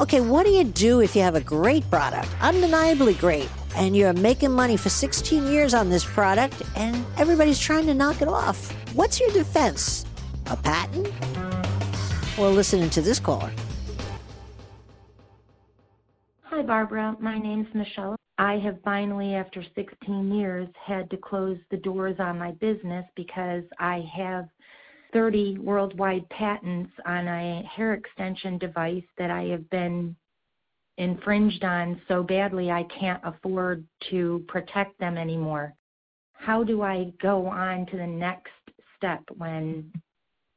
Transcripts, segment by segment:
okay, what do you do if you have a great product, undeniably great, and you're making money for 16 years on this product, and everybody's trying to knock it off? What's your defense? A patent? Well, listen to this caller. Hi, Barbara. My name's Michelle. I have finally, after 16 years, had to close the doors on my business because I have 30 worldwide patents on a hair extension device that I have been infringed on so badly I can't afford to protect them anymore. How do I go on to the next step when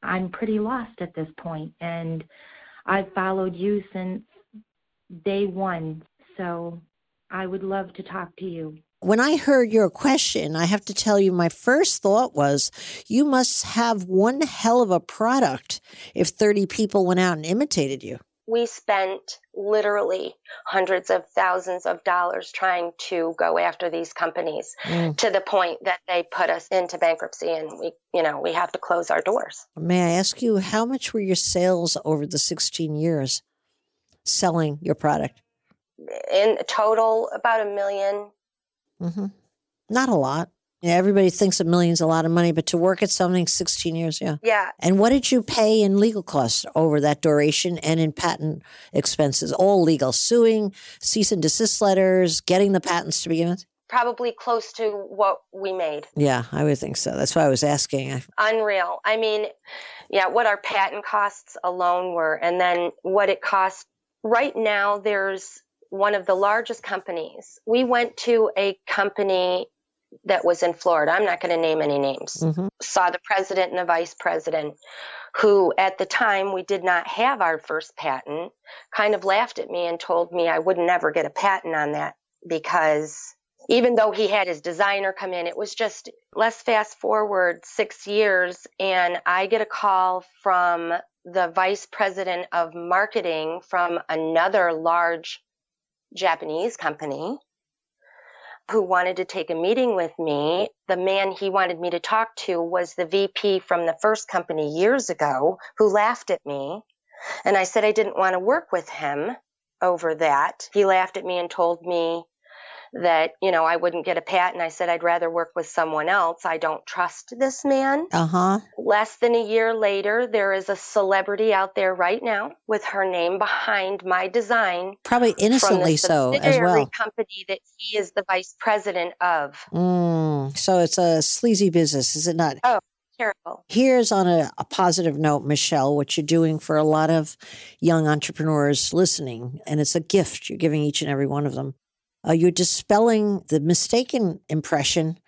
I'm pretty lost at this point? And I've followed you since day one, so I would love to talk to you. When I heard your question, I have to tell you, my first thought was, you must have one hell of a product if 30 people went out and imitated you. We spent literally hundreds of thousands of dollars trying to go after these companies to the point that they put us into bankruptcy and we have to close our doors. May I ask you, how much were your sales over the 16 years selling your product? In total, about $1 million. Mm-hmm. Not a lot. Yeah, everybody thinks $1 million's a lot of money, but to work at something 16 years, yeah. Yeah. And what did you pay in legal costs over that duration and in patent expenses? All legal, suing, cease and desist letters, getting the patents to begin with? Probably close to what we made. Yeah, I would think so. That's why I was asking. Unreal. I mean, yeah, what our patent costs alone were, and then what it costs. Right now, there's one of the largest companies. We went to a company that was in Florida. I'm not going to name any names. Mm-hmm. Saw the president and the vice president, who at the time we did not have our first patent, kind of laughed at me and told me I would never get a patent on that because even though he had his designer come in, it was just, let's fast forward 6 years and I get a call from the vice president of marketing from another large Japanese company who wanted to take a meeting with me. The man he wanted me to talk to was the VP from the first company years ago who laughed at me. And I said I didn't want to work with him over that. He laughed at me and told me that, I wouldn't get a patent. I said I'd rather work with someone else. I don't trust this man. Uh-huh. Less than a year later, there is a celebrity out there right now with her name behind my design. Probably innocently so as well. From the company that he is the vice president of. So it's a sleazy business, is it not? Oh, terrible. Here's on a positive note, Michelle, what you're doing for a lot of young entrepreneurs listening, and it's a gift you're giving each and every one of them. You're dispelling the mistaken impression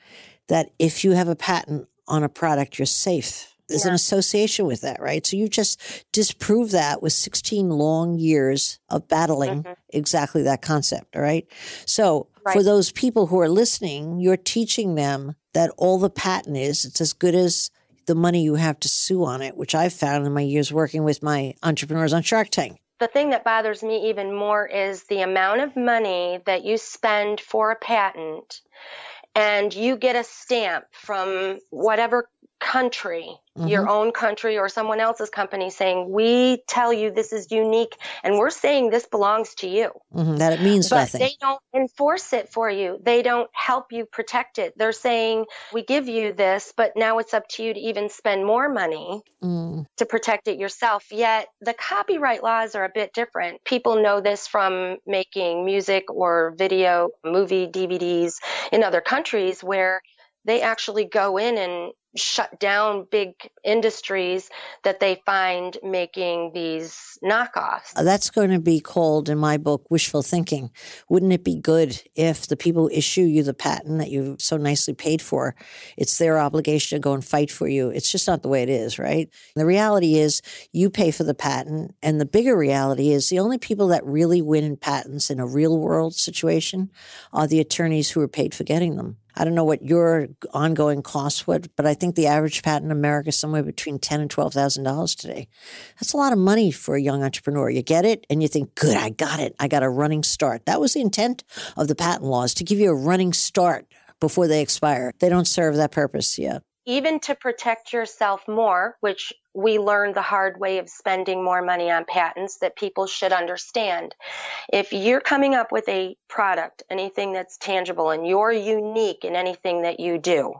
that if you have a patent on a product, you're safe. There's an association with that, right? So you just disprove that with 16 long years of battling exactly that concept, all right? So for those people who are listening, you're teaching them that all the patent is, it's as good as the money you have to sue on it, which I've found in my years working with my entrepreneurs on Shark Tank. The thing that bothers me even more is the amount of money that you spend for a patent and you get a stamp from whatever country, your own country or someone else's company saying, we tell you this is unique and we're saying this belongs to you. That it means nothing. But they don't enforce it for you. They don't help you protect it. They're saying, we give you this, but now it's up to you to even spend more money to protect it yourself. Yet the copyright laws are a bit different. People know this from making music or video, movie, DVDs in other countries where they actually go in and shut down big industries that they find making these knockoffs. That's going to be called, in my book, wishful thinking. Wouldn't it be good if the people who issue you the patent that you've so nicely paid for, it's their obligation to go and fight for you? It's just not the way it is, right? The reality is you pay for the patent, and the bigger reality is the only people that really win in patents in a real-world situation are the attorneys who are paid for getting them. I don't know what your ongoing costs would, but I think the average patent in America is somewhere between $10,000 and $12,000 today. That's a lot of money for a young entrepreneur. You get it and you think, good, I got it. I got a running start. That was the intent of the patent laws, to give you a running start before they expire. They don't serve that purpose yet. Even to protect yourself more, which we learned the hard way of spending more money on patents that people should understand. If you're coming up with a product, anything that's tangible, and you're unique in anything that you do,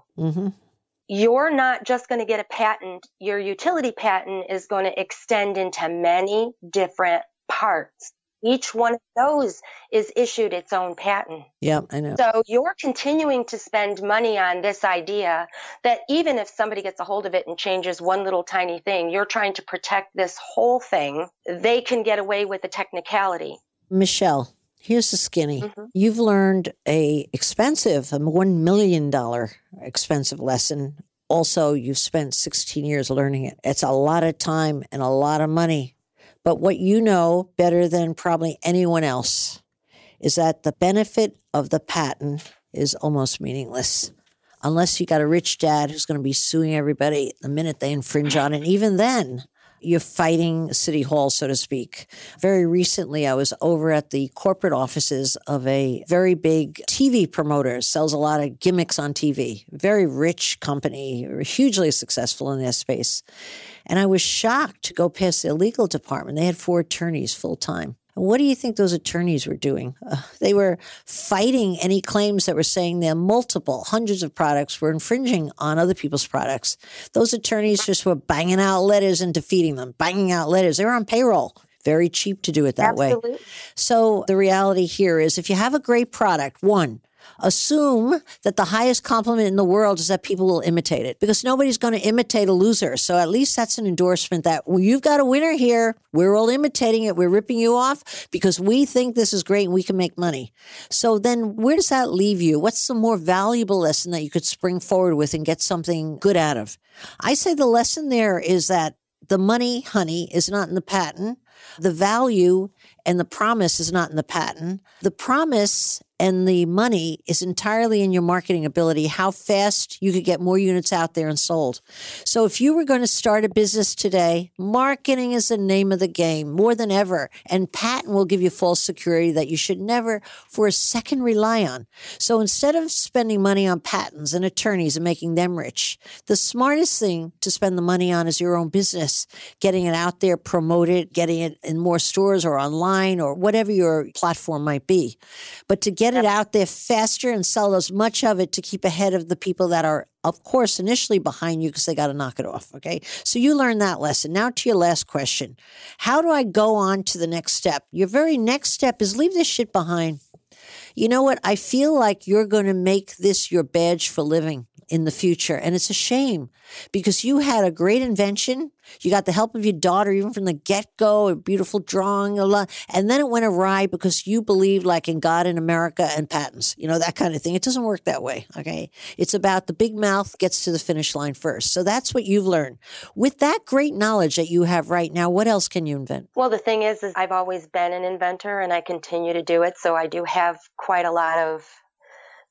you're not just going to get a patent. Your utility patent is going to extend into many different parts. Each one of those is issued its own patent. Yeah, I know. So you're continuing to spend money on this idea that even if somebody gets a hold of it and changes one little tiny thing, you're trying to protect this whole thing. They can get away with the technicality. Michelle, here's the skinny. You've learned a expensive, a $1 million expensive lesson. Also, you've spent 16 years learning it. It's a lot of time and a lot of money. But what you know better than probably anyone else is that the benefit of the patent is almost meaningless, unless you got a rich dad who's going to be suing everybody the minute they infringe on it. Even then, you're fighting City Hall, so to speak. Very recently, I was over at the corporate offices of a very big TV promoter, sells a lot of gimmicks on TV, very rich company, hugely successful in their space. And I was shocked to go past their legal department. They had 4 attorneys full time. What do you think those attorneys were doing? They were fighting any claims that were saying their multiple hundreds of products were infringing on other people's products. Those attorneys just were banging out letters and defeating them, banging out letters. They were on payroll. Very cheap to do it that way. So the reality here is if you have a great product, one, assume that the highest compliment in the world is that people will imitate it, because nobody's going to imitate a loser. So at least that's an endorsement that, well, you've got a winner here. We're all imitating it. We're ripping you off because we think this is great and we can make money. So then where does that leave you? What's the more valuable lesson that you could spring forward with and get something good out of? I say the lesson there is that the money, honey, is not in the patent. The value and the promise is not in the patent. The promise and the money is entirely in your marketing ability, how fast you could get more units out there and sold. So if you were going to start a business today, marketing is the name of the game more than ever. And patent will give you false security that you should never for a second rely on. So instead of spending money on patents and attorneys and making them rich, the smartest thing to spend the money on is your own business, getting it out there, promote it, getting it in more stores or online or whatever your platform might be. But to get it out there faster and sell as much of it to keep ahead of the people that are, of course, initially behind you because they got to knock it off. Okay. So you learned that lesson. Now to your last question. How do I go on to the next step? Your very next step is leave this shit behind. You know what? I feel like you're going to make this your badge for living in the future. And it's a shame because you had a great invention. You got the help of your daughter, even from the get-go, a beautiful drawing, a lot. And then it went awry because you believe like in God and America and patents, you know, that kind of thing. It doesn't work that way, okay? It's about the big mouth gets to the finish line first. So that's what you've learned. With that great knowledge that you have right now, what else can you invent? Well, the thing is I've always been an inventor and I continue to do it. So I do have quite a lot of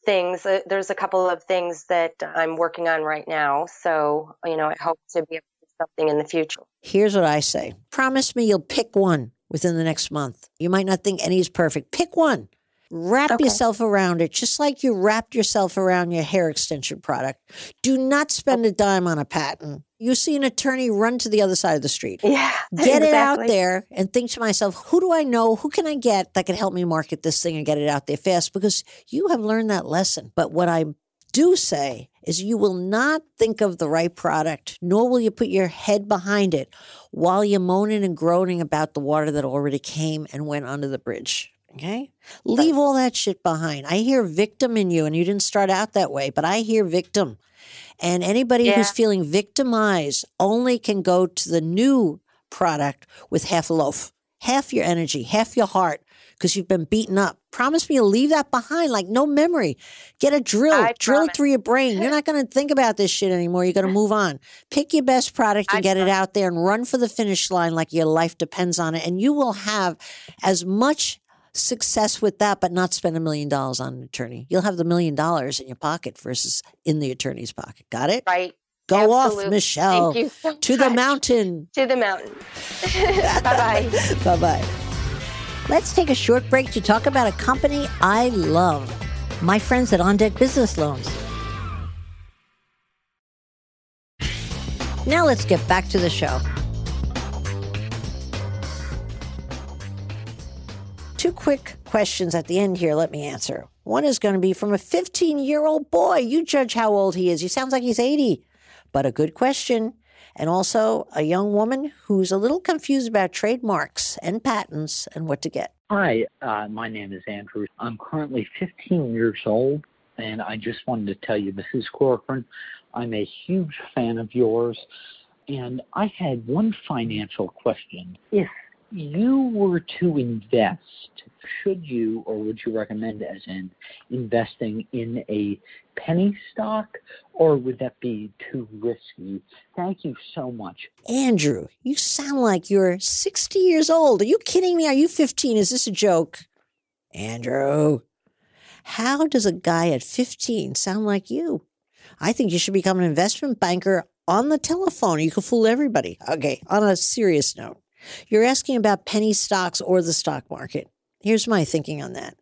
things. There's a couple of things that I'm working on right now. So, you know, I hope to be able to do something in the future. Here's what I say. Promise me you'll pick one within the next month. You might not think any is perfect. Pick one. Wrap yourself around it, just like you wrapped yourself around your hair extension product. Do not spend a dime on a patent. You see an attorney, run to the other side of the street. Yeah, get it out there and think to myself, who do I know? Who can I get that can help me market this thing and get it out there fast? Because you have learned that lesson. But what I do say is you will not think of the right product, nor will you put your head behind it while you're moaning and groaning about the water that already came and went under the bridge. Okay. Leave all that shit behind. I hear victim in you, and you didn't start out that way, but I hear victim. And anybody who's feeling victimized only can go to the new product with half a loaf, half your energy, half your heart, because you've been beaten up. Promise me you'll leave that behind like no memory. Get a drill. Drill it through your brain. You're not going to think about this shit anymore. You're going to move on. Pick your best product and get it out there and run for the finish line like your life depends on it. And you will have as much success with that, but not spend $1 million on an attorney. You'll have the $1 million in your pocket versus in the attorney's pocket. Got it? Right. Go off, Michelle. Thank you so much. To the mountain. To the mountain. Bye-bye. Bye-bye. Let's take a short break to talk about a company I love, my friends at On Deck Business Loans. Now let's get back to the show. 2 quick questions at the end here. Let me answer. One is going to be from a 15-year-old boy. You judge how old he is. He sounds like he's 80, but a good question. And also a young woman who's a little confused about trademarks and patents and what to get. Hi, my name is Andrew. I'm currently 15 years old, and I just wanted to tell you, Mrs. Corcoran, I'm a huge fan of yours, and I had one financial question. If you were to invest, should you or would you recommend as in investing in a penny stock, or would that be too risky? Thank you so much. Andrew, you sound like you're 60 years old. Are you kidding me? Are you 15? Is this a joke? Andrew, how does a guy at 15 sound like you? I think you should become an investment banker on the telephone. You can fool everybody. Okay, on a serious note. You're asking about penny stocks or the stock market. Here's my thinking on that.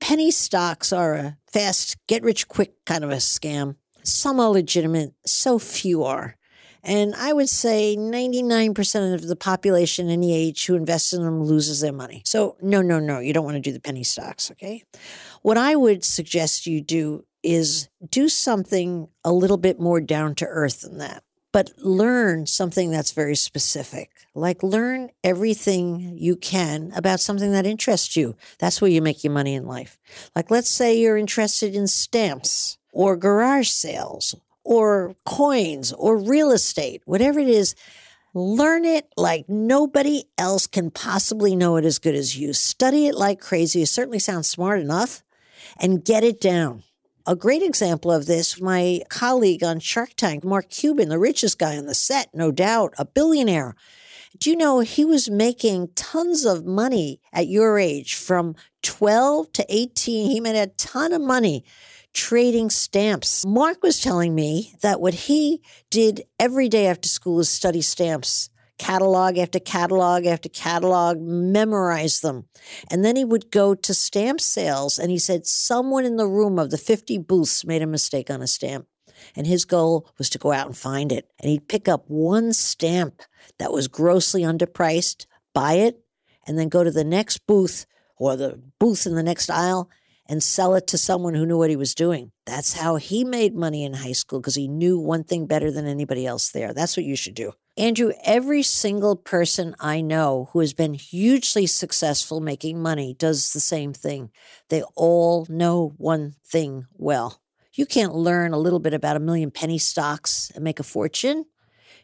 Penny stocks are a fast, get-rich-quick kind of a scam. Some are legitimate, so few are. And I would say 99% of the population any age who invests in them loses their money. So no, you don't want to do the penny stocks, okay? What I would suggest you do is do something a little bit more down-to-earth than that. But learn something that's very specific, like learn everything you can about something that interests you. That's where you make your money in life. Like, let's say you're interested in stamps or garage sales or coins or real estate, whatever it is, learn it like nobody else can possibly know it as good as you. Study it like crazy. You certainly sound smart enough, and get it down. A great example of this, my colleague on Shark Tank, Mark Cuban, the richest guy on the set, no doubt, a billionaire. Do you know he was making tons of money at your age from 12 to 18? He made a ton of money trading stamps. Mark was telling me that what he did every day after school is study stamps. Catalog after catalog after catalog, memorize them. And then he would go to stamp sales, and he said someone in the room of the 50 booths made a mistake on a stamp. And his goal was to go out and find it. And he'd pick up one stamp that was grossly underpriced, buy it, and then go to the next booth or the booth in the next aisle and sell it to someone who knew what he was doing. That's how he made money in high school, because he knew one thing better than anybody else there. That's what you should do. Andrew, every single person I know who has been hugely successful making money does the same thing. They all know one thing well. You can't learn a little bit about a million penny stocks and make a fortune.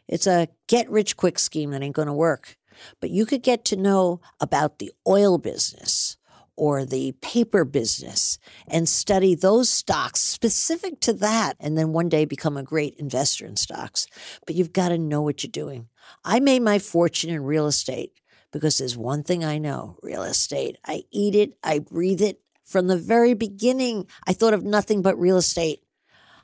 It's a get-rich-quick scheme that ain't going to work. But you could get to know about the oil business or the paper business and study those stocks specific to that, and then one day become a great investor in stocks. But you've got to know what you're doing. I made my fortune in real estate because there's one thing I know, real estate. I eat it. I breathe it. From the very beginning, I thought of nothing but real estate.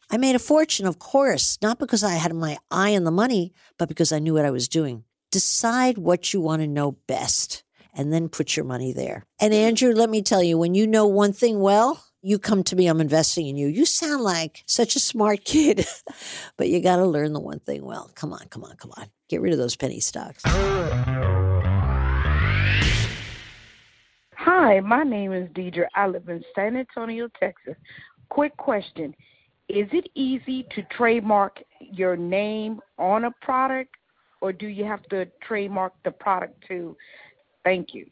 I made a fortune, of course, not because I had my eye on the money, but because I knew what I was doing. Decide what you want to know best, and then put your money there. And Andrew, let me tell you, when you know one thing well, you come to me, I'm investing in you. You sound like such a smart kid, but you got to learn the one thing well. Come on. Get rid of those penny stocks. Hi, my name is Deidre. I live in San Antonio, Texas. Quick question. Is it easy to trademark your name on a product, or do you have to trademark the product too? Thank you.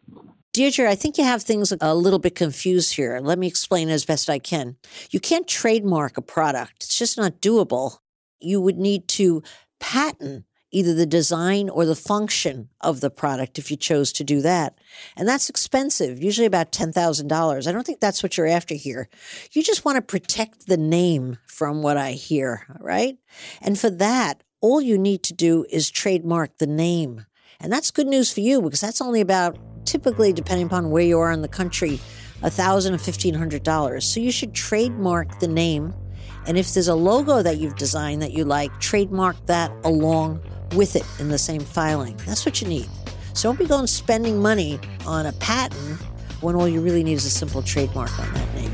Deirdre, I think you have things a little bit confused here. Let me explain as best I can. You can't trademark a product. It's just not doable. You would need to patent either the design or the function of the product if you chose to do that. And that's expensive, usually about $10,000. I don't think that's what you're after here. You just want to protect the name from what I hear, right? And for that, all you need to do is trademark the name. And that's good news for you because that's only about, typically, depending upon where you are in the country, $1,000 to $1,500. So you should trademark the name. And if there's a logo that you've designed that you like, trademark that along with it in the same filing. That's what you need. So don't be going spending money on a patent when all you really need is a simple trademark on that name.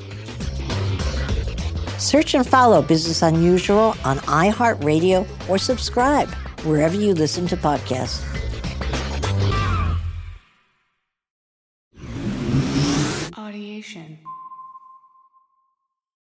Search and follow Business Unusual on iHeartRadio or subscribe wherever you listen to podcasts. Audiation.